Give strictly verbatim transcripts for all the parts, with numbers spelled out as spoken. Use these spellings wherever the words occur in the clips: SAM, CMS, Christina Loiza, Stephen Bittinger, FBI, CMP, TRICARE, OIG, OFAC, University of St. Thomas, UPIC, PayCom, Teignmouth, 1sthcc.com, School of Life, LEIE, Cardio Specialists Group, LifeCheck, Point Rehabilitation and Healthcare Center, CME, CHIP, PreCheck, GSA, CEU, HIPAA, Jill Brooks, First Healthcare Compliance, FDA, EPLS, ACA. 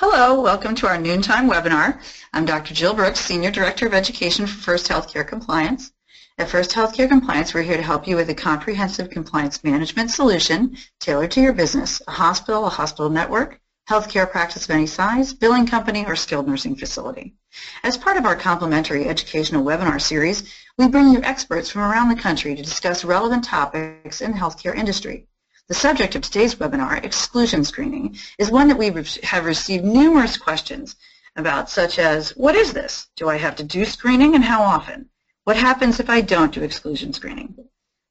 Hello, welcome to our noontime webinar. I'm Doctor Jill Brooks, Senior Director of Education for First Healthcare Compliance. At First Healthcare Compliance, we're here to help you with a comprehensive compliance management solution tailored to your business, a hospital, a hospital network, healthcare practice of any size, billing company, or skilled nursing facility. As part of our complimentary educational webinar series, we bring you experts from around the country to discuss relevant topics in the healthcare industry. The subject of today's webinar, exclusion screening, is one that we have received numerous questions about, such as, what is this? Do I have to do screening and how often? What happens if I don't do exclusion screening?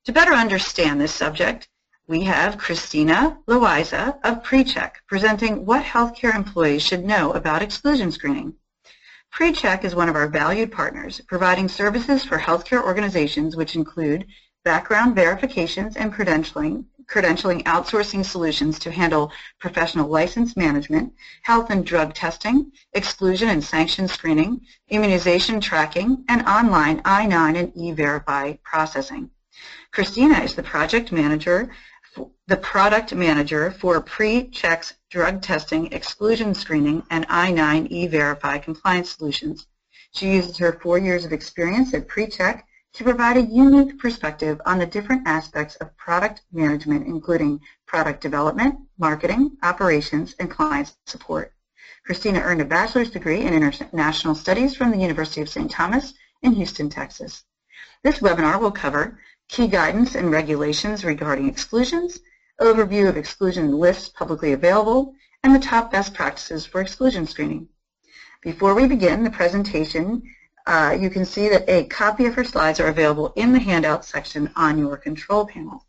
To better understand this subject, we have Christina Loiza of PreCheck presenting what healthcare employees should know about exclusion screening. PreCheck is one of our valued partners, providing services for healthcare organizations which include background verifications and credentialing, credentialing outsourcing solutions to handle professional license management, health and drug testing, exclusion and sanction screening, immunization tracking, and online I nine and E-Verify processing. Christina is the project manager, the product manager for PreCheck's drug testing, exclusion screening, and I nine E-Verify compliance solutions. She uses her four years of experience at PreCheck to provide a unique perspective on the different aspects of product management, including product development, marketing, operations, and client support. Christina earned a bachelor's degree in international studies from the University of Saint Thomas in Houston, Texas. This webinar will cover key guidance and regulations regarding exclusions, overview of exclusion lists publicly available, and the top best practices for exclusion screening. Before we begin the presentation, Uh, you can see that a copy of her slides are available in the handout section on your control panel.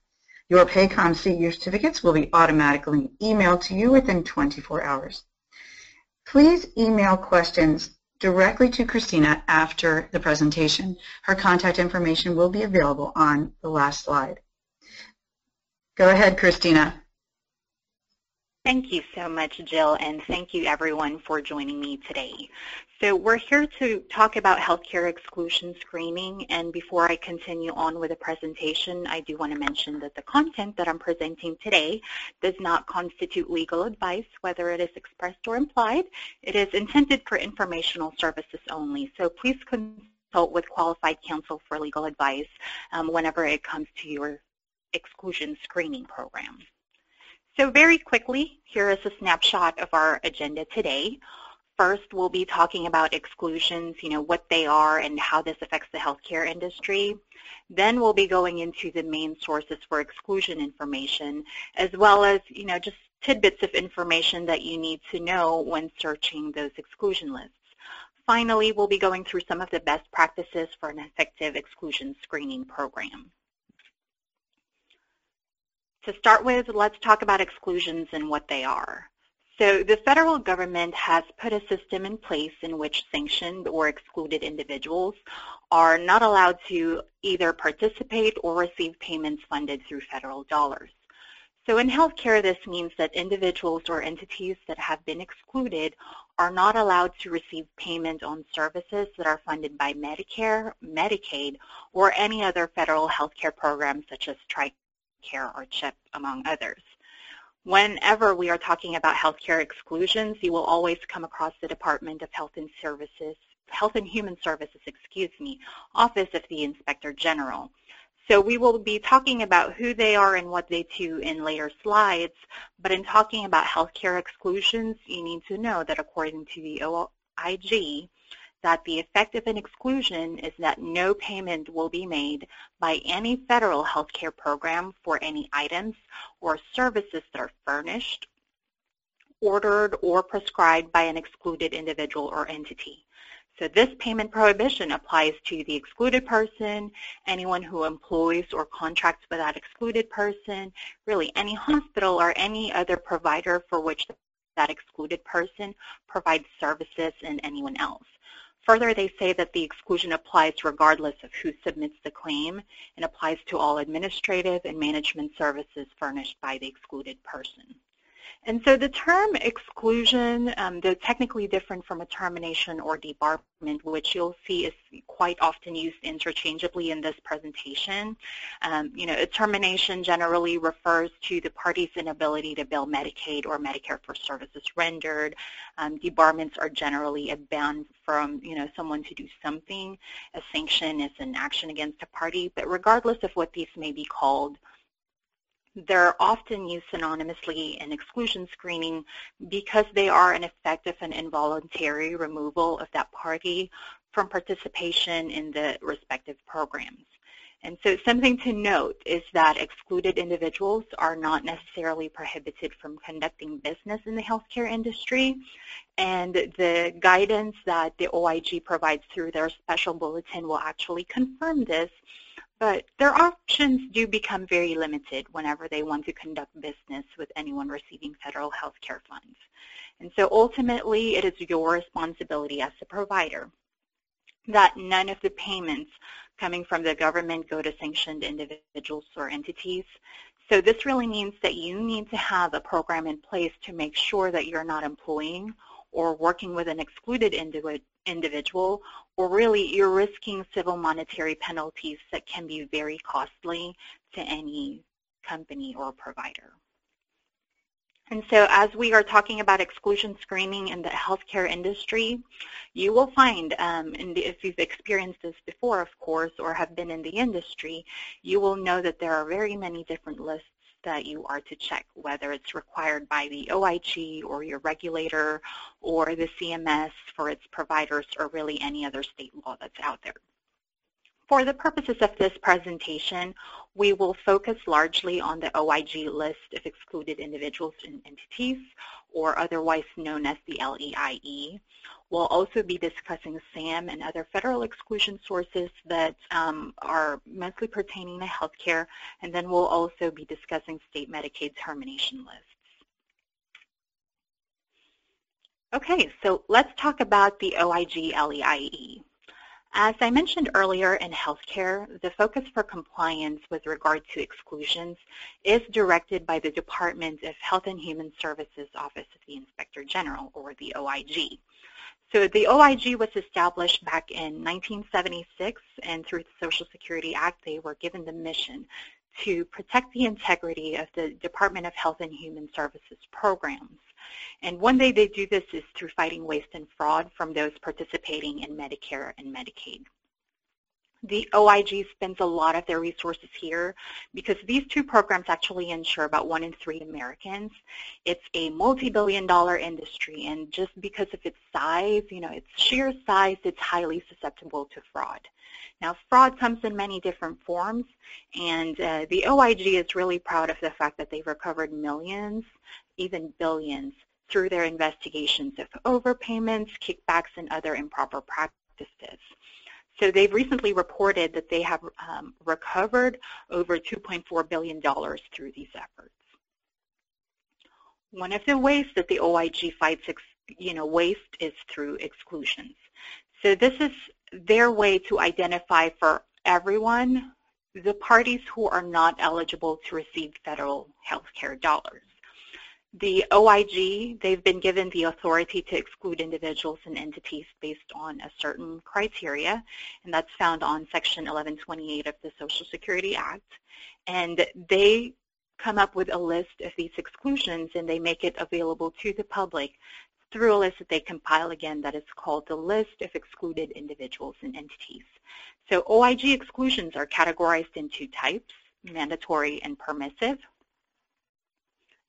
Your PayCom C E U certificates will be automatically emailed to you within twenty-four hours. Please email questions directly to Christina after the presentation. Her contact information will be available on the last slide. Go ahead, Christina. Thank you so much, Jill, and thank you everyone for joining me today. So we're here to talk about healthcare exclusion screening, and before I continue on with the presentation, I do want to mention that the content that I'm presenting today does not constitute legal advice, whether it is expressed or implied. It is intended for informational services only, so please consult with qualified counsel for legal advice um, whenever it comes to your exclusion screening program. So very quickly, here is a snapshot of our agenda today. First, we'll be talking about exclusions, you know, what they are and how this affects the healthcare industry. Then we'll be going into the main sources for exclusion information, as well as, you know, just tidbits of information that you need to know when searching those exclusion lists. Finally, we'll be going through some of the best practices for an effective exclusion screening program. To start with, let's talk about exclusions and what they are. So the federal government has put a system in place in which sanctioned or excluded individuals are not allowed to either participate or receive payments funded through federal dollars. So in healthcare, this means that individuals or entities that have been excluded are not allowed to receive payment on services that are funded by Medicare, Medicaid, or any other federal healthcare programs such as TRICARE. Care or CHIP, among others. Whenever we are talking about healthcare exclusions, you will always come across the Department of Health and Services, Health and Human Services, excuse me, Office of the Inspector General. So we will be talking about who they are and what they do in later slides, but in talking about healthcare exclusions, you need to know that according to the O I G, that the effect of an exclusion is that no payment will be made by any federal health care program for any items or services that are furnished, ordered, or prescribed by an excluded individual or entity. So this payment prohibition applies to the excluded person, anyone who employs or contracts with that excluded person, really any hospital or any other provider for which that excluded person provides services, and anyone else. Further, they say that the exclusion applies regardless of who submits the claim and applies to all administrative and management services furnished by the excluded person. And so the term exclusion, um, they're technically different from a termination or debarment, which you'll see is quite often used interchangeably in this presentation. Um, you know, a termination generally refers to the party's inability to bill Medicaid or Medicare for services rendered. Um, debarments are generally a ban from, you know, someone to do something. A sanction is an action against a party, but regardless of what these may be called, they're often used synonymously in exclusion screening because they are an effective and involuntary removal of that party from participation in the respective programs. And so something to note is that excluded individuals are not necessarily prohibited from conducting business in the healthcare industry, and the guidance that the O I G provides through their special bulletin will actually confirm this, but their options do become very limited whenever they want to conduct business with anyone receiving federal healthcare funds. And so ultimately, it is your responsibility as a provider that none of the payments coming from the government go to sanctioned individuals or entities. So this really means that you need to have a program in place to make sure that you're not employing or working with an excluded individual, or really you're risking civil monetary penalties that can be very costly to any company or provider. And so as we are talking about exclusion screening in the healthcare industry, you will find, um, in the, if you've experienced this before, of course, or have been in the industry, you will know that there are very many different lists that you are to check, whether it's required by the O I G or your regulator or the C M S for its providers, or really any other state law that's out there. For the purposes of this presentation, we will focus largely on the O I G list of excluded individuals and entities, or otherwise known as the L E I E. We'll also be discussing SAM and other federal exclusion sources that um, are mostly pertaining to healthcare, and then we'll also be discussing state Medicaid termination lists. Okay, so let's talk about the O I G L E I E. As I mentioned earlier, in healthcare, the focus for compliance with regard to exclusions is directed by the Department of Health and Human Services Office of the Inspector General, or the O I G. So the O I G was established back in nineteen seventy-six, and through the Social Security Act, they were given the mission to protect the integrity of the Department of Health and Human Services programs. And one way they do this is through fighting waste and fraud from those participating in Medicare and Medicaid. The O I G spends a lot of their resources here because these two programs actually insure about one in three Americans. It's a multi-billion dollar industry, and just because of its size, you know, its sheer size, it's highly susceptible to fraud. Now, fraud comes in many different forms, and uh, the O I G is really proud of the fact that they've recovered millions, even billions, through their investigations of overpayments, kickbacks, and other improper practices. So they've recently reported that they have um, recovered over two point four billion dollars through these efforts. One of the ways that the O I G fights ex you know, waste is through exclusions. So this is their way to identify for everyone the parties who are not eligible to receive federal health care dollars. The O I G, they've been given the authority to exclude individuals and entities based on a certain criteria, and that's found on Section eleven twenty-eight of the Social Security Act. And they come up with a list of these exclusions, and they make it available to the public through a list that they compile, again, that is called the List of Excluded Individuals and Entities. So O I G exclusions are categorized in two types, mandatory and permissive.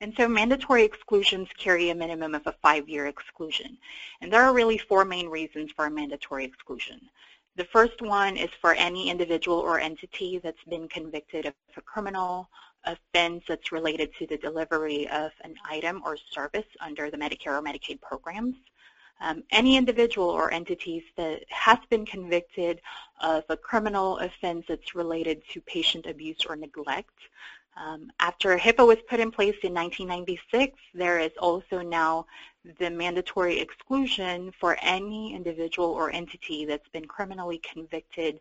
And so mandatory exclusions carry a minimum of a five-year exclusion. And there are really four main reasons for a mandatory exclusion. The first one is for any individual or entity that's been convicted of a criminal offense that's related to the delivery of an item or service under the Medicare or Medicaid programs. Um, any individual or entities that has been convicted of a criminal offense that's related to patient abuse or neglect. Um, after HIPAA was put in place in nineteen ninety-six, there is also now the mandatory exclusion for any individual or entity that's been criminally convicted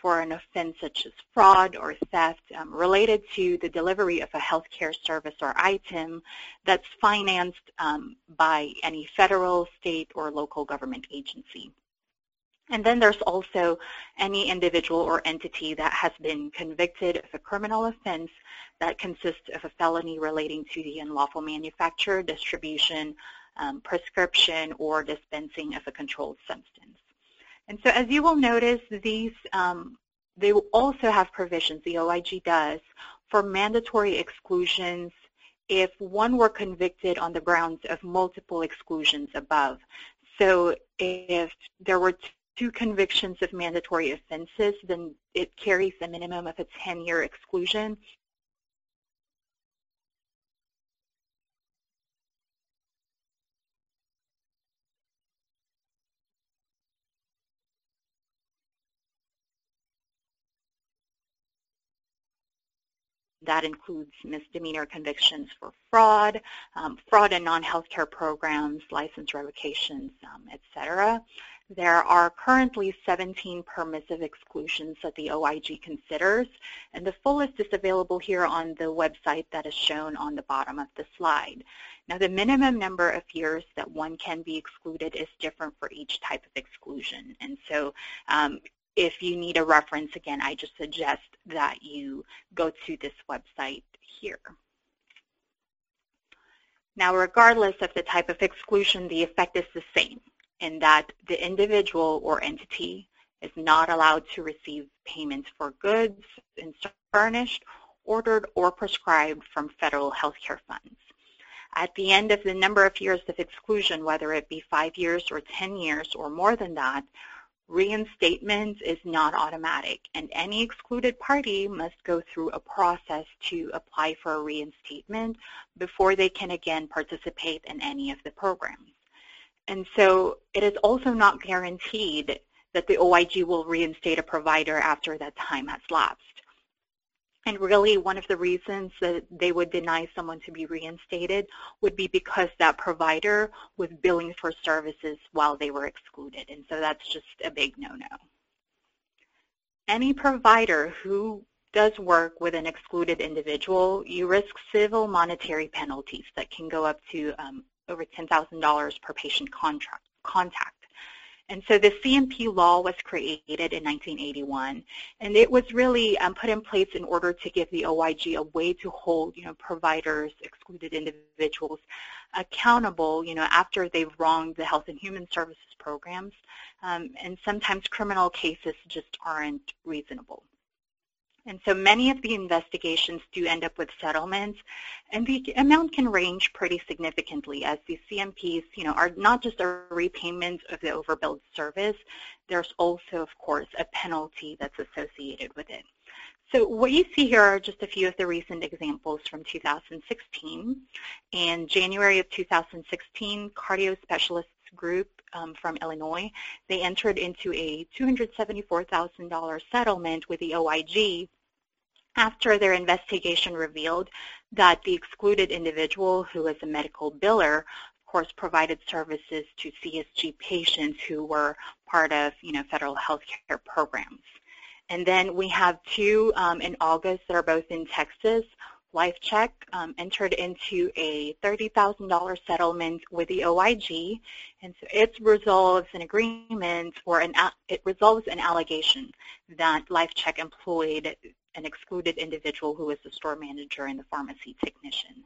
for an offense such as fraud or theft um, related to the delivery of a healthcare service or item that's financed um, by any federal, state, or local government agency. And then there's also any individual or entity that has been convicted of a criminal offense that consists of a felony relating to the unlawful manufacture, distribution, um, prescription, or dispensing of a controlled substance. And so as you will notice, these, um, they will also have provisions, the O I G does, for mandatory exclusions if one were convicted on the grounds of multiple exclusions above. So if there were two convictions of mandatory offenses, then it carries a minimum of a ten-year exclusion. That includes misdemeanor convictions for fraud, um, fraud in non-healthcare programs, license revocations, um, et cetera. There are currently seventeen permissive exclusions that the O I G considers, and the full list is available here on the website that is shown on the bottom of the slide. Now, the minimum number of years that one can be excluded is different for each type of exclusion, and so um, if you need a reference, again, I just suggest that you go to this website here. Now, regardless of the type of exclusion, the effect is the same, in that the individual or entity is not allowed to receive payments for goods furnished, ordered, or prescribed from federal health care funds. At the end of the number of years of exclusion, whether it be five years or ten years or more than that, reinstatement is not automatic, and any excluded party must go through a process to apply for a reinstatement before they can again participate in any of the programs. And so it is also not guaranteed that the O I G will reinstate a provider after that time has lapsed. And really, one of the reasons that they would deny someone to be reinstated would be because that provider was billing for services while they were excluded. And so that's just a big no-no. Any provider who does work with an excluded individual, you risk civil monetary penalties that can go up to um, over ten thousand dollars per patient contract, contact. And so the C M P law was created in nineteen eighty-one, and it was really um, put in place in order to give the O I G a way to hold, you know, providers, excluded individuals accountable, you know, after they've wronged the Health and Human Services programs, um, and sometimes criminal cases just aren't reasonable. And so many of the investigations do end up with settlements, and the amount can range pretty significantly, as these C M Ps, you know, are not just a repayment of the overbilled service. There's also, of course, a penalty that's associated with it. So what you see here are just a few of the recent examples from two thousand sixteen. In January of two thousand sixteen, Cardio Specialists Group um, from Illinois, they entered into a two hundred seventy-four thousand dollar settlement with the O I G after their investigation revealed that the excluded individual, who is a medical biller, of course, provided services to C S G patients who were part of, you know, federal health care programs. And then we have two um, in August that are both in Texas. LifeCheck um, entered into a thirty thousand dollar settlement with the O I G, and so it resolves an agreement, or an, it resolves an allegation that LifeCheck employed an excluded individual who was the store manager and the pharmacy technician.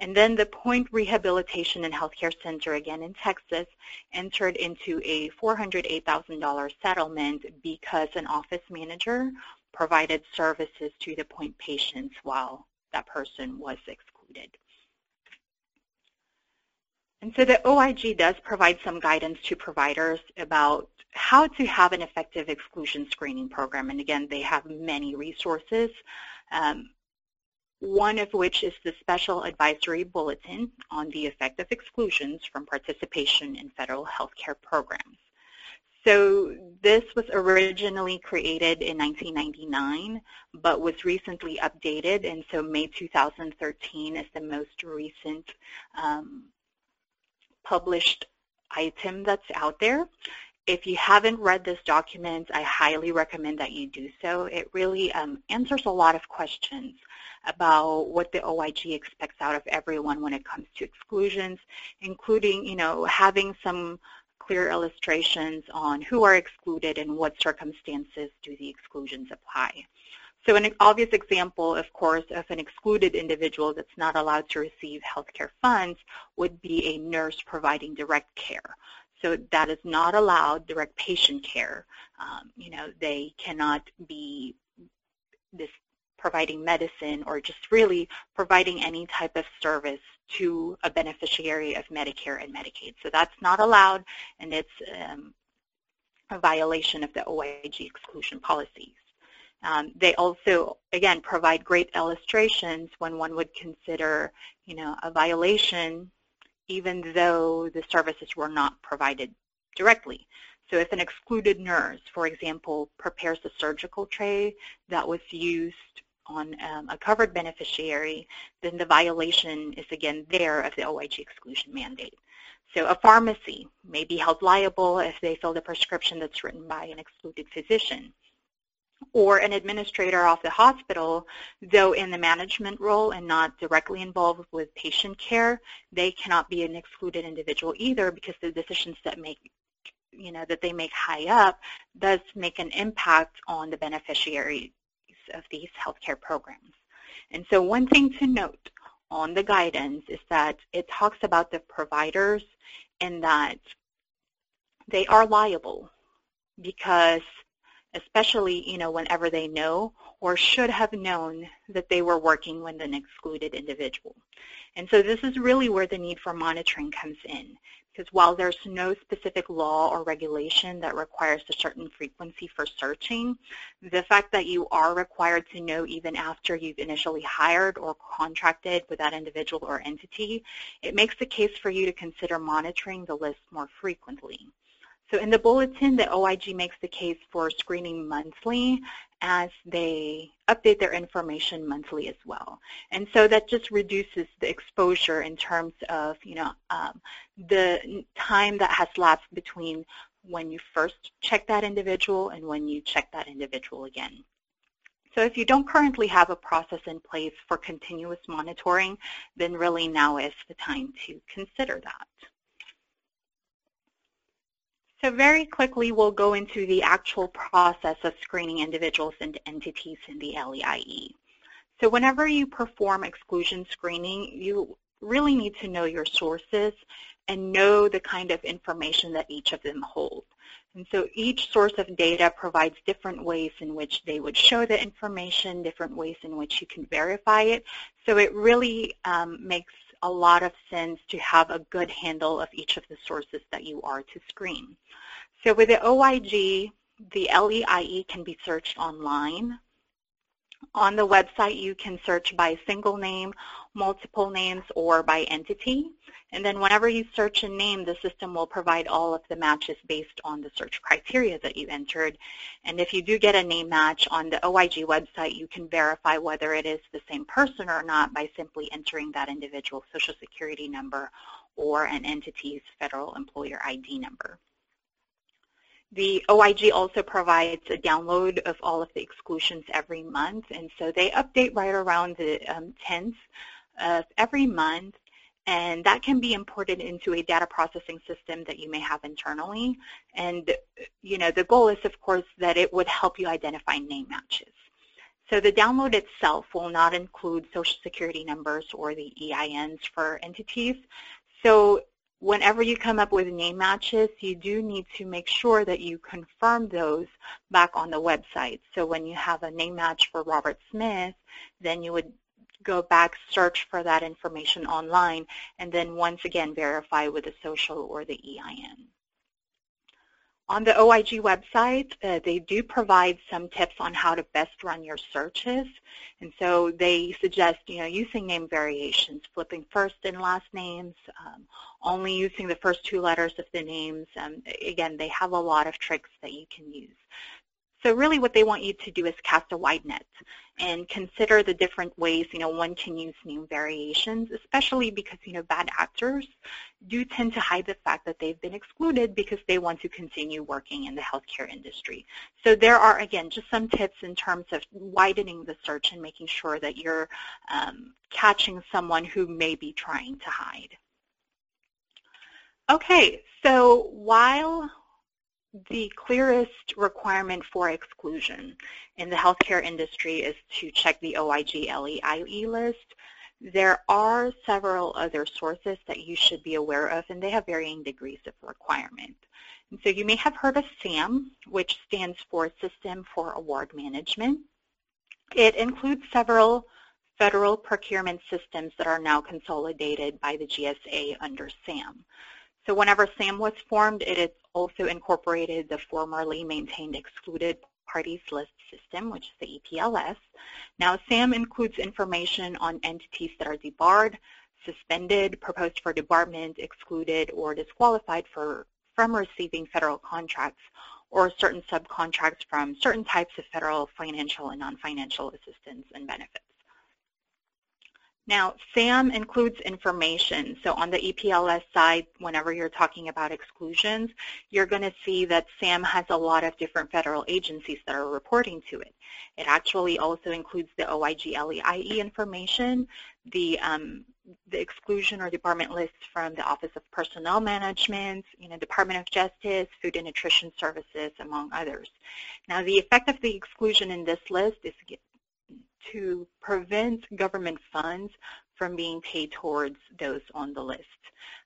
And then the Point Rehabilitation and Healthcare Center, again in Texas, entered into a four hundred eight thousand dollar settlement because an office manager provided services to the Point patients while that person was excluded. And so the O I G does provide some guidance to providers about how to have an effective exclusion screening program. And again, they have many resources, um, one of which is the Special Advisory Bulletin on the Effect of Exclusions from Participation in Federal Healthcare Programs. So this was originally created in nineteen ninety-nine, but was recently updated, and so May two thousand thirteen is the most recent um, published item that's out there. If you haven't read this document, I highly recommend that you do so. It really um, answers a lot of questions about what the O I G expects out of everyone when it comes to exclusions, including, you know, having some clear illustrations on who are excluded and what circumstances do the exclusions apply. So an obvious example, of course, of an excluded individual that's not allowed to receive healthcare funds would be a nurse providing direct care. So that is not allowed, direct patient care. Um, you know, they cannot be this providing medicine or just really providing any type of service to a beneficiary of Medicare and Medicaid. So that's not allowed, and it's um, a violation of the O I G exclusion policies. Um, they also, again, provide great illustrations when one would consider, you know, a violation even though the services were not provided directly. So if an excluded nurse, for example, prepares a surgical tray that was used on um, a covered beneficiary, then the violation is again there of the O I G exclusion mandate. So a pharmacy may be held liable if they filled a prescription that's written by an excluded physician, or an administrator of the hospital, though in the management role and not directly involved with patient care, they cannot be an excluded individual either, because the decisions that make, you know, that they make high up does make an impact on the beneficiaries of these healthcare programs. And so one thing to note on the guidance is that it talks about the providers and that they are liable, because especially, you know, whenever they know or should have known that they were working with an excluded individual. And so this is really where the need for monitoring comes in, because while there's no specific law or regulation that requires a certain frequency for searching, the fact that you are required to know even after you've initially hired or contracted with that individual or entity, it makes the case for you to consider monitoring the list more frequently. So in the bulletin, the O I G makes the case for screening monthly as they update their information monthly as well. And so that just reduces the exposure in terms of, you know, um, the time that has lapsed between when you first check that individual and when you check that individual again. So if you don't currently have a process in place for continuous monitoring, then really now is the time to consider that. So very quickly, we'll go into the actual process of screening individuals and entities in the L E I E. So whenever you perform exclusion screening, you really need to know your sources and know the kind of information that each of them hold. And so each source of data provides different ways in which they would show the information, different ways in which you can verify it. So it really um, makes a lot of sense to have a good handle of each of the sources that you are to screen. So with the O I G, the L E I E can be searched online. On the website, you can search by single name, multiple names, or by entity. And then whenever you search a name, the system will provide all of the matches based on the search criteria that you entered. And if you do get a name match on the O I G website, you can verify whether it is the same person or not by simply entering that individual's social security number or an entity's federal employer I D number. The O I G also provides a download of all of the exclusions every month, and so they update right around the um, tenth of every month, and that can be imported into a data processing system that you may have internally. And, you know, the goal is, of course, that it would help you identify name matches. So the download itself will not include social security numbers or the E I Ns for entities. So whenever you come up with name matches, you do need to make sure that you confirm those back on the website. So when you have a name match for Robert Smith, then you would go back, search for that information online, and then once again verify with the social or the E I N. On the O I G website, uh, they do provide some tips on how to best run your searches. And so they suggest, you know, using name variations, flipping first and last names, um, only using the first two letters of the names. Um, again, they have a lot of tricks that you can use. So really what they want you to do is cast a wide net and consider the different ways, you know, one can use new variations, especially because, you know, bad actors do tend to hide the fact that they've been excluded because they want to continue working in the healthcare industry. So there are, again, just some tips in terms of widening the search and making sure that you're um, catching someone who may be trying to hide. Okay, so while the clearest requirement for exclusion in the healthcare industry is to check the O I G L E I E list, there are several other sources that you should be aware of, and they have varying degrees of requirement. And so you may have heard of SAM, which stands for System for Award Management. It includes several federal procurement systems that are now consolidated by the G S A under SAM. So whenever SAM was formed, it is also incorporated the formerly maintained excluded parties list system, which is the E P L S. Now SAM includes information on entities that are debarred, suspended, proposed for debarment, excluded, or disqualified for, from receiving federal contracts or certain subcontracts from certain types of federal financial and non-financial assistance and benefits. Now, SAM includes information. So on the E P L S side, whenever you're talking about exclusions, you're going to see that SAM has a lot of different federal agencies that are reporting to it. It actually also includes the O I G L E I E information, the, um, the exclusion or department lists from the Office of Personnel Management, you know, Department of Justice, Food and Nutrition Services, among others. Now, the effect of the exclusion in this list is to prevent government funds from being paid towards those on the list.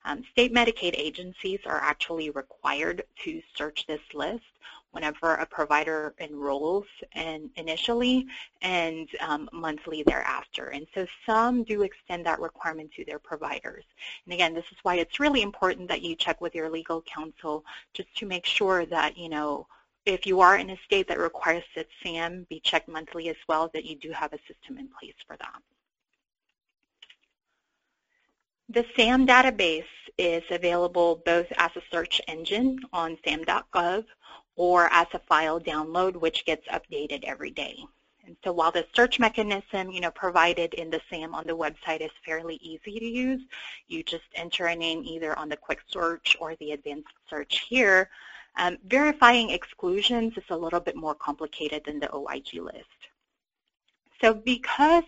Um, state Medicaid agencies are actually required to search this list whenever a provider enrolls and initially and um, monthly thereafter. And so some do extend that requirement to their providers. And again, this is why it's really important that you check with your legal counsel just to make sure that, you know, if you are in a state that requires that SAM be checked monthly as well, that you do have a system in place for that. The SAM database is available both as a search engine on sam dot gov or as a file download, which gets updated every day. And so while the search mechanism, you know, provided in the SAM on the website is fairly easy to use, you just enter a name either on the quick search or the advanced search here. Um, verifying exclusions is a little bit more complicated than the O I G list. So because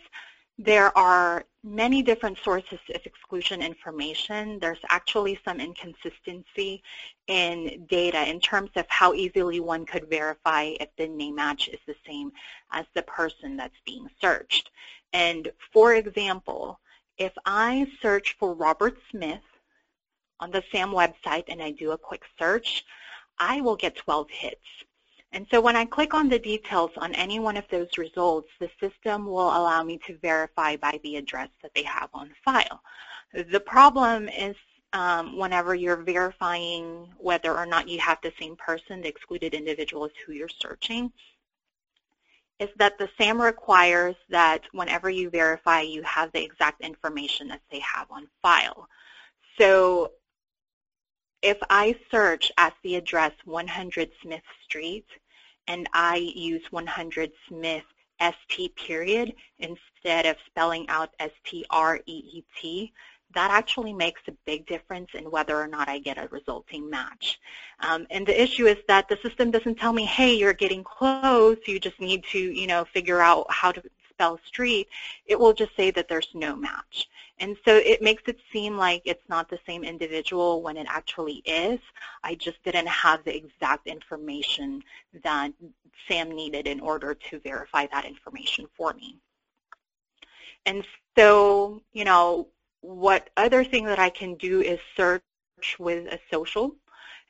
there are many different sources of exclusion information, there's actually some inconsistency in data in terms of how easily one could verify if the name match is the same as the person that's being searched. And for example, if I search for Robert Smith on the SAM website and I do a quick search, I will get twelve hits. And so when I click on the details on any one of those results, the system will allow me to verify by the address that they have on file. The problem is um, whenever you're verifying whether or not you have the same person, the excluded individual is who you're searching, is that the SAM requires that whenever you verify, you have the exact information that they have on file. So if I search at the address one hundred Smith Street and I use one hundred Smith S T period instead of spelling out S T R E E T, that actually makes a big difference in whether or not I get a resulting match. Um, and the issue is that the system doesn't tell me, hey, you're getting close, you just need to, you know, figure out how to spell street. It will just say that there's no match. And so it makes it seem like it's not the same individual when it actually is. I just didn't have the exact information that SAM needed in order to verify that information for me. And so, you know, what other thing that I can do is search with a social.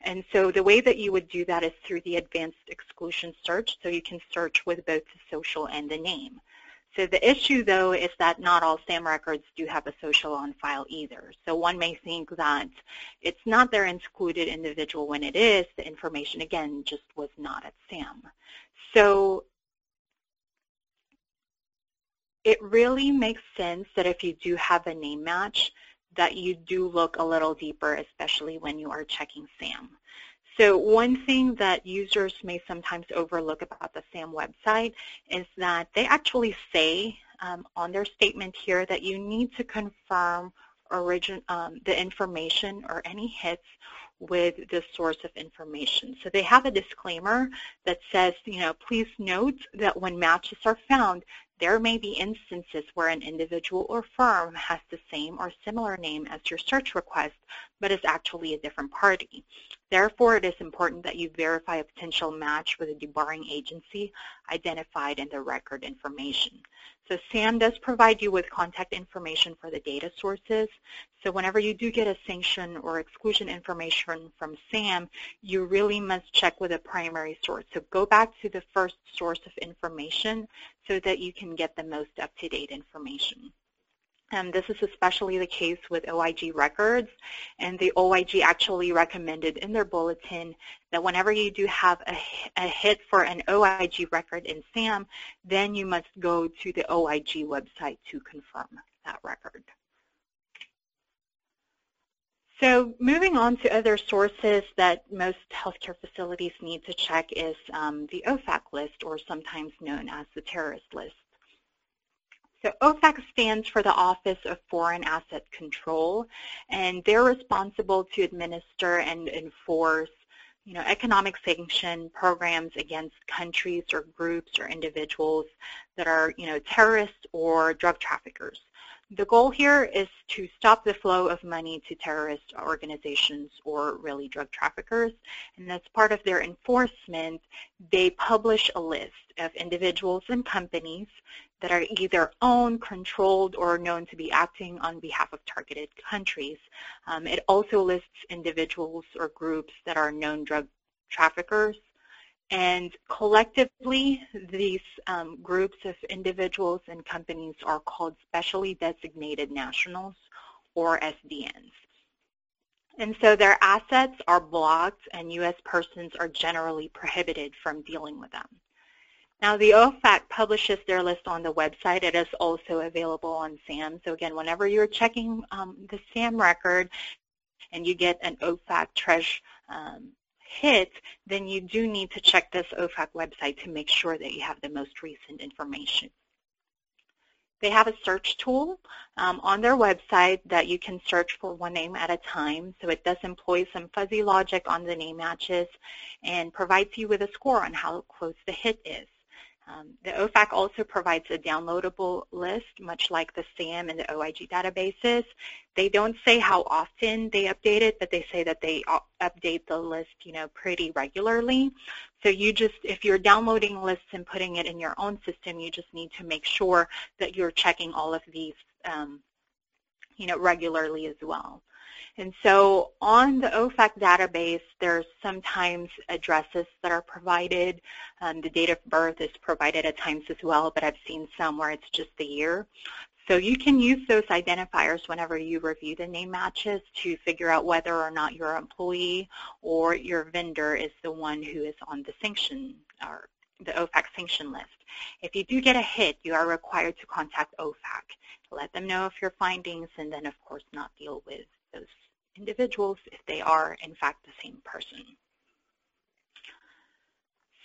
And so the way that you would do that is through the advanced exclusion search. So you can search with both the social and the name. So the issue, though, is that not all SAM records do have a social on file either. So one may think that it's not their excluded individual when it is. The information, again, just was not at SAM. So it really makes sense that if you do have a name match, that you do look a little deeper, especially when you are checking SAM. So one thing that users may sometimes overlook about the SAM website is that they actually say um, on their statement here that you need to confirm origin, um, the information or any hits with the source of information. So they have a disclaimer that says, you know, please note that when matches are found, there may be instances where an individual or firm has the same or similar name as your search request, but is actually a different party. Therefore, it is important that you verify a potential match with a debarring agency identified in the record information. So SAM does provide you with contact information for the data sources. So whenever you do get a sanction or exclusion information from SAM, you really must check with a primary source. So go back to the first source of information so that you can get the most up-to-date information. And this is especially the case with O I G records, and the O I G actually recommended in their bulletin that whenever you do have a, a hit for an O I G record in SAM, then you must go to the O I G website to confirm that record. So moving on to other sources that most healthcare facilities need to check is um, the O FAC list, or sometimes known as the terrorist list. So O FAC stands for the Office of Foreign Asset Control, and they're responsible to administer and enforce, you know, economic sanction programs against countries or groups or individuals that are, you know, terrorists or drug traffickers. The goal here is to stop the flow of money to terrorist organizations or really drug traffickers. And as part of their enforcement, they publish a list of individuals and companies that are either owned, controlled, or known to be acting on behalf of targeted countries. Um, it also lists individuals or groups that are known drug traffickers. And collectively, these um, groups of individuals and companies are called Specially Designated Nationals, or S D Ns. And so their assets are blocked, and U S persons are generally prohibited from dealing with them. Now, the O FAC publishes their list on the website. It is also available on SAM. So again, whenever you're checking um, the SAM record and you get an O FAC treasure, um, hit, then you do need to check this O FAC website to make sure that you have the most recent information. They have a search tool um, on their website that you can search for one name at a time. So it does employ some fuzzy logic on the name matches and provides you with a score on how close the hit is. Um, the O FAC also provides a downloadable list, much like the SAM and the O I G databases. They don't say how often they update it, but they say that they update the list, you know, pretty regularly. So you just, if you're downloading lists and putting it in your own system, you just need to make sure that you're checking all of these, um, you know, regularly as well. And so on the O FAC database, there's sometimes addresses that are provided. Um, the date of birth is provided at times as well, but I've seen some where it's just the year. So you can use those identifiers whenever you review the name matches to figure out whether or not your employee or your vendor is the one who is on the sanction or the O FAC sanction list. If you do get a hit, you are required to contact O FAC, let them know of your findings, and then, of course, not deal with those individuals if they are, in fact, the same person.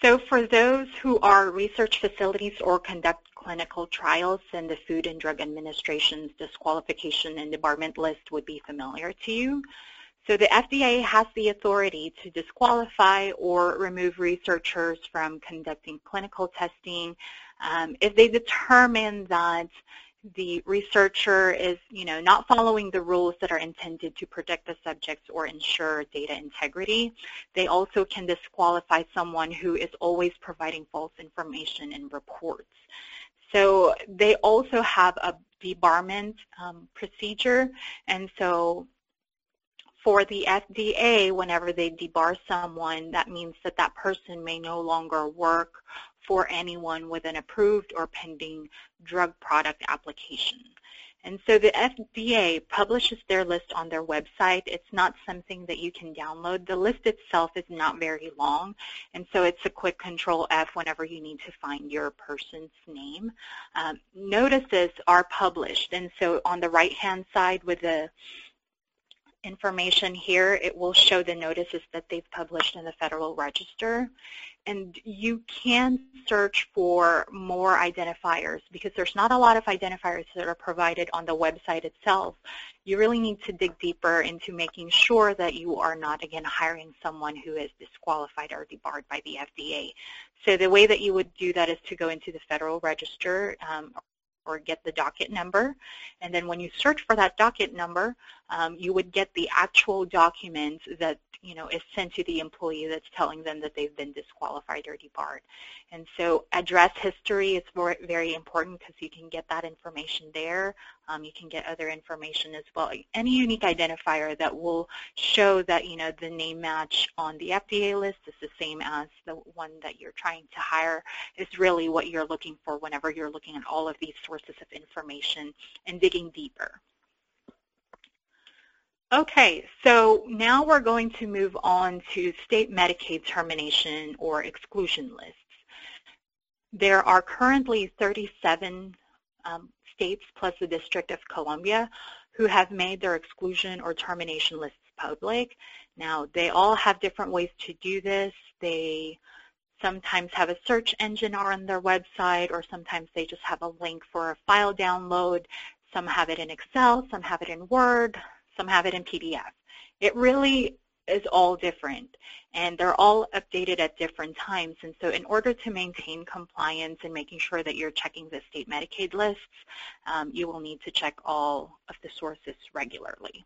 So for those who are research facilities or conduct clinical trials, then the Food and Drug Administration's disqualification and debarment list would be familiar to you. So the F D A has the authority to disqualify or remove researchers from conducting clinical testing um, if they determine that the researcher is, you know, not following the rules that are intended to protect the subjects or ensure data integrity. They also can disqualify someone who is always providing false information in reports. So they also have a debarment um, procedure, and so for the F D A, whenever they debar someone, that means that that person may no longer work for anyone with an approved or pending drug product application. And so the F D A publishes their list on their website. It's not something that you can download. The list itself is not very long, and so it's a quick Control F whenever you need to find your person's name. Um, notices are published, and so on the right-hand side with the information here, it will show the notices that they've published in the Federal Register. And you can search for more identifiers because there's not a lot of identifiers that are provided on the website itself. You really need to dig deeper into making sure that you are not, again, hiring someone who is disqualified or debarred by the F D A. So the way that you would do that is to go into the Federal Register um, or get the docket number, and then when you search for that docket number, um, you would get the actual document that you know is sent to the employee that's telling them that they've been disqualified or debarred. And so address history is more, very important because you can get that information there. Um, you can get other information as well. Any unique identifier that will show that you know the name match on the F D A list is the same as the one that you're trying to hire is really what you're looking for whenever you're looking at all of these sources of information and digging deeper. Okay, so now we're going to move on to state Medicaid termination or exclusion lists. There are currently thirty-seven um, states plus the District of Columbia who have made their exclusion or termination lists public. Now, they all have different ways to do this. They sometimes have a search engine on their website, or sometimes they just have a link for a file download. Some have it in Excel, some have it in Word, some have it in P D F. It really is all different, and they're all updated at different times. And so in order to maintain compliance and making sure that you're checking the state Medicaid lists, um, you will need to check all of the sources regularly.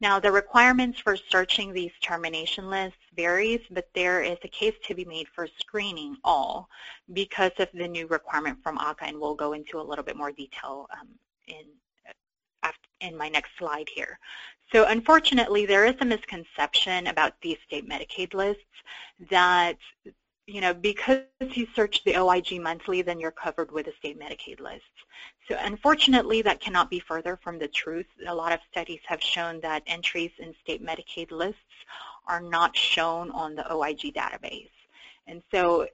Now, the requirements for searching these termination lists varies, but there is a case to be made for screening all because of the new requirement from A C A, and we'll go into a little bit more detail um, in in my next slide here. So unfortunately, there is a misconception about these state Medicaid lists that, you know, because you search the O I G monthly, then you're covered with the state Medicaid lists. So unfortunately, that cannot be further from the truth. A lot of studies have shown that entries in state Medicaid lists are not shown on the O I G database. And so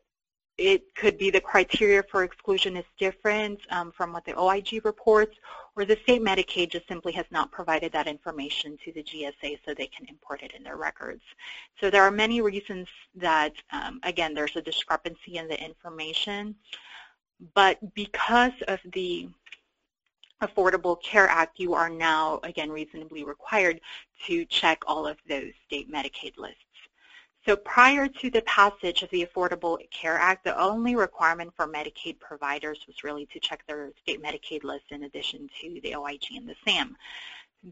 it could be the criteria for exclusion is different um, from what the O I G reports, or the state Medicaid just simply has not provided that information to the G S A so they can import it in their records. So there are many reasons that, um, again, there's a discrepancy in the information. But because of the Affordable Care Act, you are now, again, reasonably required to check all of those state Medicaid lists. So prior to the passage of the Affordable Care Act, the only requirement for Medicaid providers was really to check their state Medicaid list in addition to the O I G and the SAM.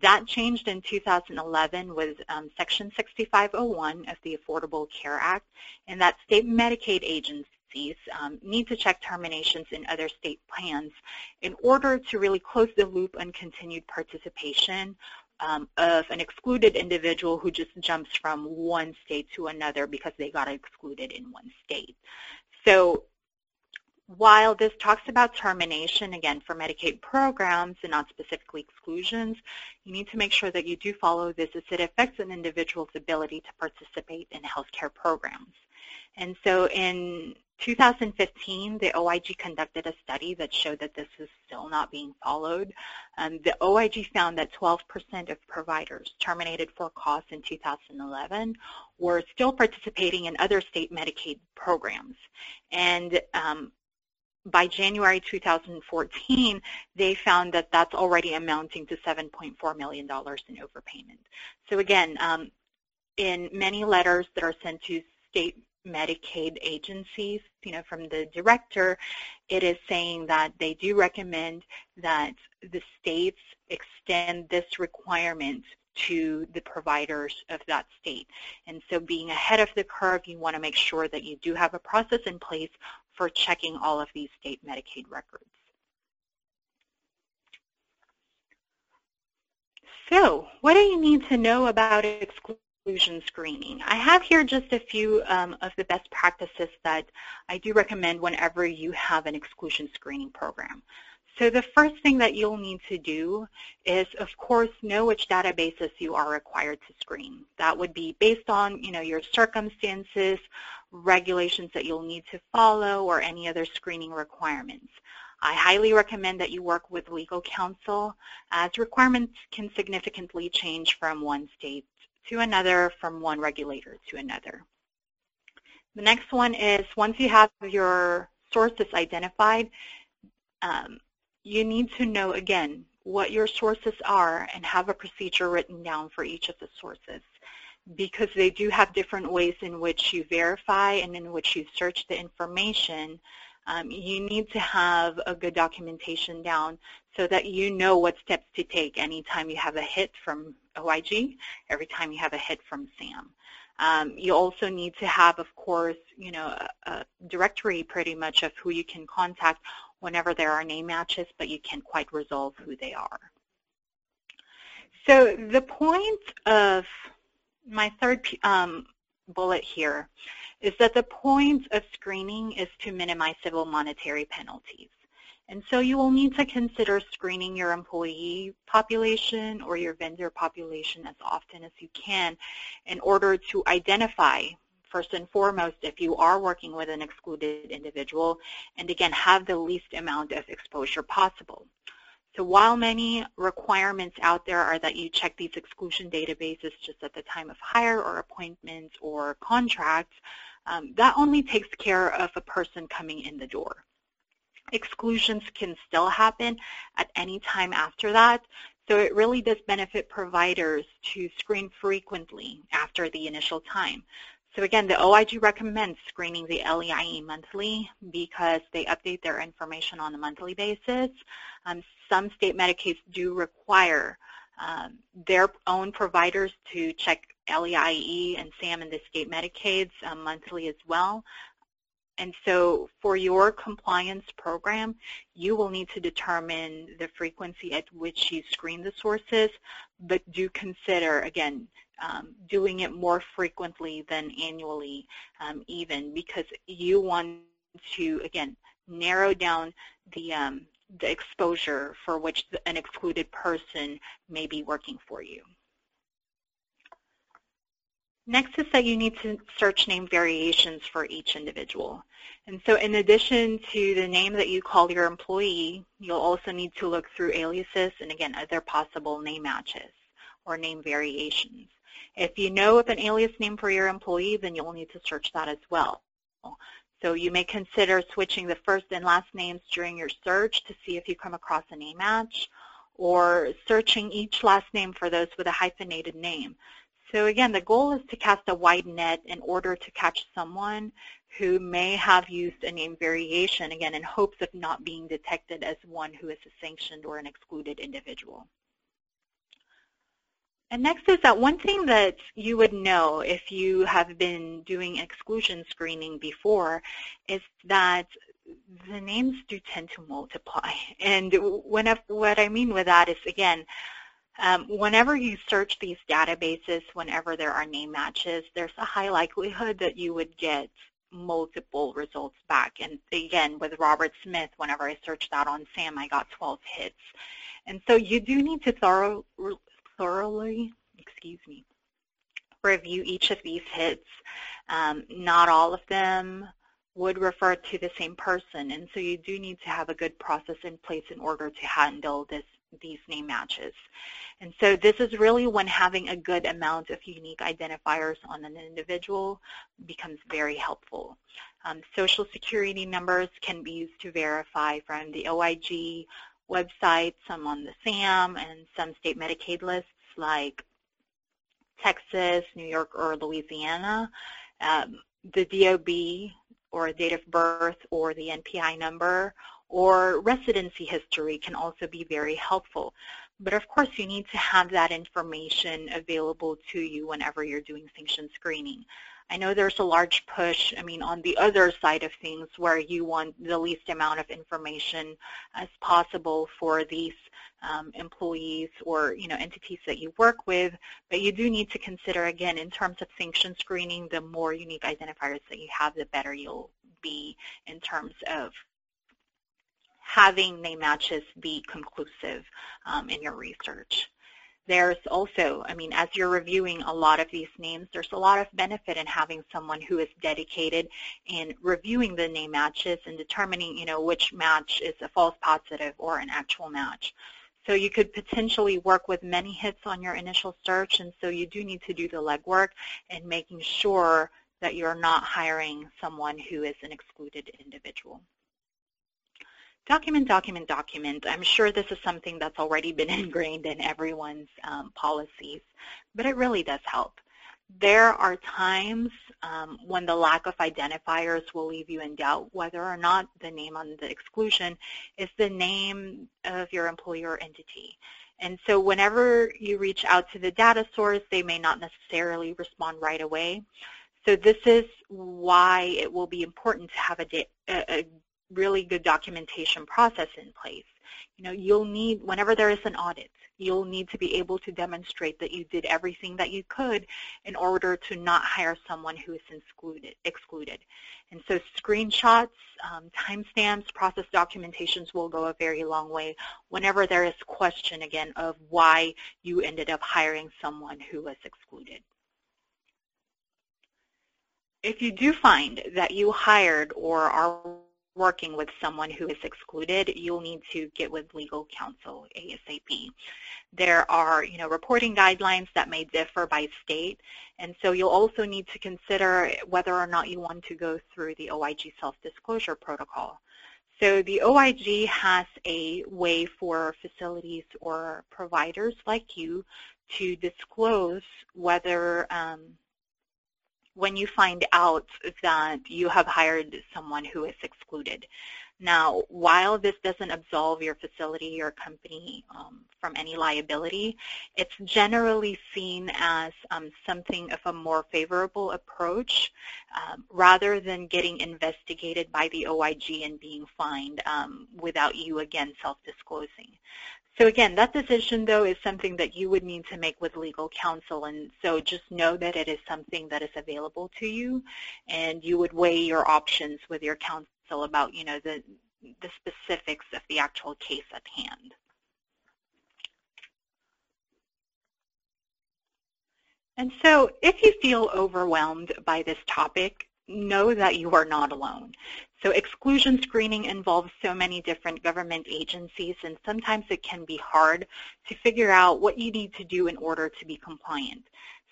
That changed in two thousand eleven with um, Section sixty-five oh one of the Affordable Care Act, and that state Medicaid agencies um, need to check terminations in other state plans in order to really close the loop on continued participation Um, of an excluded individual who just jumps from one state to another because they got excluded in one state. So while this talks about termination, again, for Medicaid programs and not specifically exclusions, you need to make sure that you do follow this as it affects an individual's ability to participate in healthcare programs. And so in two thousand fifteen, the O I G conducted a study that showed that this is still not being followed. Um, the O I G found that twelve percent of providers terminated for cause in two thousand eleven were still participating in other state Medicaid programs. And um, by January two thousand fourteen, they found that that's already amounting to seven point four million dollars in overpayment. So again, um, in many letters that are sent to state Medicaid agencies, you know, from the director, it is saying that they do recommend that the states extend this requirement to the providers of that state. And so being ahead of the curve, you want to make sure that you do have a process in place for checking all of these state Medicaid records. So what do you need to know about exclusion? Exclusion screening. I have here just a few um, of the best practices that I do recommend whenever you have an exclusion screening program. So the first thing that you'll need to do is, of course, know which databases you are required to screen. That would be based on, you know, your circumstances, regulations that you'll need to follow, or any other screening requirements. I highly recommend that you work with legal counsel, as requirements can significantly change from one state to another, from one regulator to another. The next one is, once you have your sources identified, um, you need to know, again, what your sources are and have a procedure written down for each of the sources, because they do have different ways in which you verify and in which you search the information. Um, you need to have a good documentation down so that you know what steps to take anytime you have a hit from O I G, every time you have a hit from SAM. Um, you also need to have, of course, you know, a, a directory pretty much of who you can contact whenever there are name matches, but you can't quite resolve who they are. So the point of my third um, bullet here is that the point of screening is to minimize civil monetary penalties. And so you will need to consider screening your employee population or your vendor population as often as you can in order to identify, first and foremost, if you are working with an excluded individual, and again, have the least amount of exposure possible. So while many requirements out there are that you check these exclusion databases just at the time of hire or appointments or contracts, um, that only takes care of a person coming in the door. Exclusions can still happen at any time after that, so it really does benefit providers to screen frequently after the initial time. So again, the O I G recommends screening the L E I E monthly because they update their information on a monthly basis. Um, some state Medicaids do require um, their own providers to check L E I E and SAM and the state Medicaids um, monthly as well. And so for your compliance program, you will need to determine the frequency at which you screen the sources, but do consider, again, Um, doing it more frequently than annually um, even, because you want to, again, narrow down the, um, the exposure for which the, an excluded person may be working for you. Next is that you need to search name variations for each individual. And so in addition to the name that you call your employee, you'll also need to look through aliases and, again, other possible name matches or name variations. If you know of an alias name for your employee, then you'll need to search that as well. So you may consider switching the first and last names during your search to see if you come across a name match, or searching each last name for those with a hyphenated name. So again, the goal is to cast a wide net in order to catch someone who may have used a name variation, again, in hopes of not being detected as one who is a sanctioned or an excluded individual. And next is that one thing that you would know if you have been doing exclusion screening before is that the names do tend to multiply. And whenever, what I mean with that is, again, um, whenever you search these databases, whenever there are name matches, there's a high likelihood that you would get multiple results back. And again, with Robert Smith, whenever I searched that on SAM, I got twelve hits. And so you do need to thoroughly thoroughly, excuse me, review each of these hits. Um, not all of them would refer to the same person, and so you do need to have a good process in place in order to handle this, these name matches. And so this is really when having a good amount of unique identifiers on an individual becomes very helpful. Um, Social Security numbers can be used to verify from the O I G websites, some on the SAM, and some state Medicaid lists like Texas, New York, or Louisiana. Um, the D O B, or date of birth, or the N P I number, or residency history can also be very helpful. But of course, you need to have that information available to you whenever you're doing sanction screening. I know there's a large push, I mean, on the other side of things, where you want the least amount of information as possible for these um, employees or, you know, entities that you work with, but you do need to consider, again, in terms of sanction screening, the more unique identifiers that you have, the better you'll be in terms of having name matches be conclusive um, in your research. there's also, I mean, as you're reviewing a lot of these names, there's a lot of benefit in having someone who is dedicated in reviewing the name matches and determining, you know, which match is a false positive or an actual match. So you could potentially work with many hits on your initial search, and so you do need to do the legwork and making sure that you're not hiring someone who is an excluded individual. Document, document, document. I'm sure this is something that's already been ingrained in everyone's um, policies, but it really does help. There are times um, when the lack of identifiers will leave you in doubt whether or not the name on the exclusion is the name of your employer or entity. And so whenever you reach out to the data source, they may not necessarily respond right away. So this is why it will be important to have a, a really good documentation process in place. You know, you'll need, whenever there is an audit, you'll need to be able to demonstrate that you did everything that you could in order to not hire someone who is excluded. excluded. And so screenshots, um, timestamps, process documentations will go a very long way whenever there is question, again, of why you ended up hiring someone who was excluded. If you do find that you hired or are working with someone who is excluded, you'll need to get with legal counsel ASAP. There are, you know, reporting guidelines that may differ by state, and so you'll also need to consider whether or not you want to go through the O I G self-disclosure protocol. So the O I G has a way for facilities or providers like you to disclose whether um, when you find out that you have hired someone who is excluded. Now, while this doesn't absolve your facility or company um, from any liability, it's generally seen as um, something of a more favorable approach um, rather than getting investigated by the O I G and being fined um, without you, again, self-disclosing. So again, that decision, though, is something that you would need to make with legal counsel, and so just know that it is something that is available to you, and you would weigh your options with your counsel about, you know, the, the specifics of the actual case at hand. And so if you feel overwhelmed by this topic, know that you are not alone. So exclusion screening involves so many different government agencies, and sometimes it can be hard to figure out what you need to do in order to be compliant.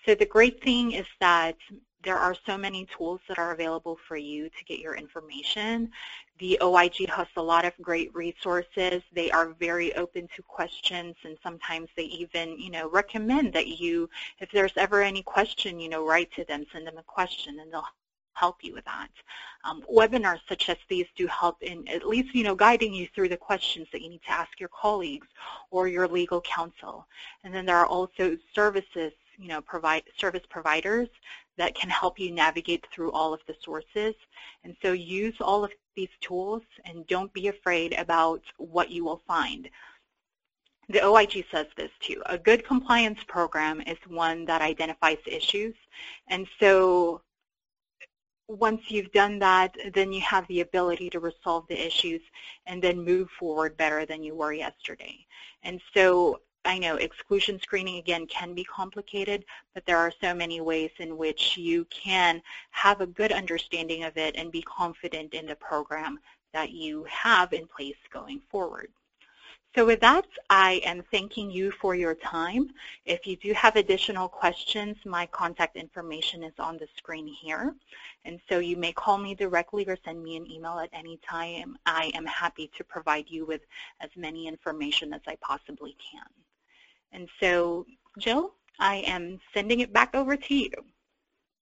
So the great thing is that there are so many tools that are available for you to get your information. The O I G has a lot of great resources. They are very open to questions, and sometimes they even, you know, recommend that you, if there's ever any question, you know, write to them, send them a question, and they'll help you with that. Um, webinars such as these do help in at least, you know, guiding you through the questions that you need to ask your colleagues or your legal counsel. And then there are also services, you know, provide service providers that can help you navigate through all of the sources. And so use all of these tools and don't be afraid about what you will find. The O I G says this too. A good compliance program is one that identifies issues. And so once you've done that, then you have the ability to resolve the issues and then move forward better than you were yesterday. And so I know exclusion screening, again, can be complicated, but there are so many ways in which you can have a good understanding of it and be confident in the program that you have in place going forward. So with that, I am thanking you for your time. If you do have additional questions, my contact information is on the screen here. And so you may call me directly or send me an email at any time. I am happy to provide you with as many information as I possibly can. And so, Jill, I am sending it back over to you.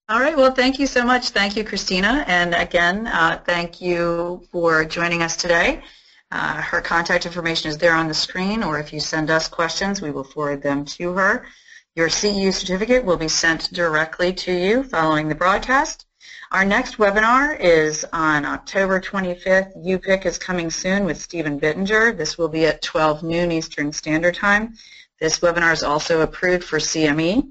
All right, well, thank you so much. Thank you, Christina. And again, uh, thank you for joining us today. Uh, her contact information is there on the screen, or if you send us questions, we will forward them to her. Your C E U certificate will be sent directly to you following the broadcast. Our next webinar is on October twenty-fifth. U P I C is coming soon with Stephen Bittinger. This will be at twelve noon Eastern Standard Time. This webinar is also approved for C M E.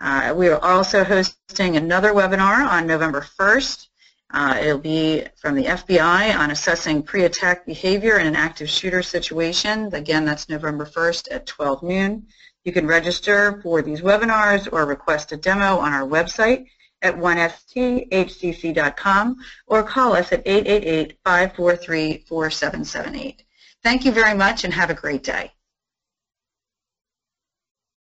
Uh, we are also hosting another webinar on November first. Uh, it'll be from the F B I on assessing pre-attack behavior in an active shooter situation. Again, that's November first at twelve noon. You can register for these webinars or request a demo on our website at one S T H C C dot com or call us at eight eight eight, five four three, four seven seven eight. Thank you very much and have a great day.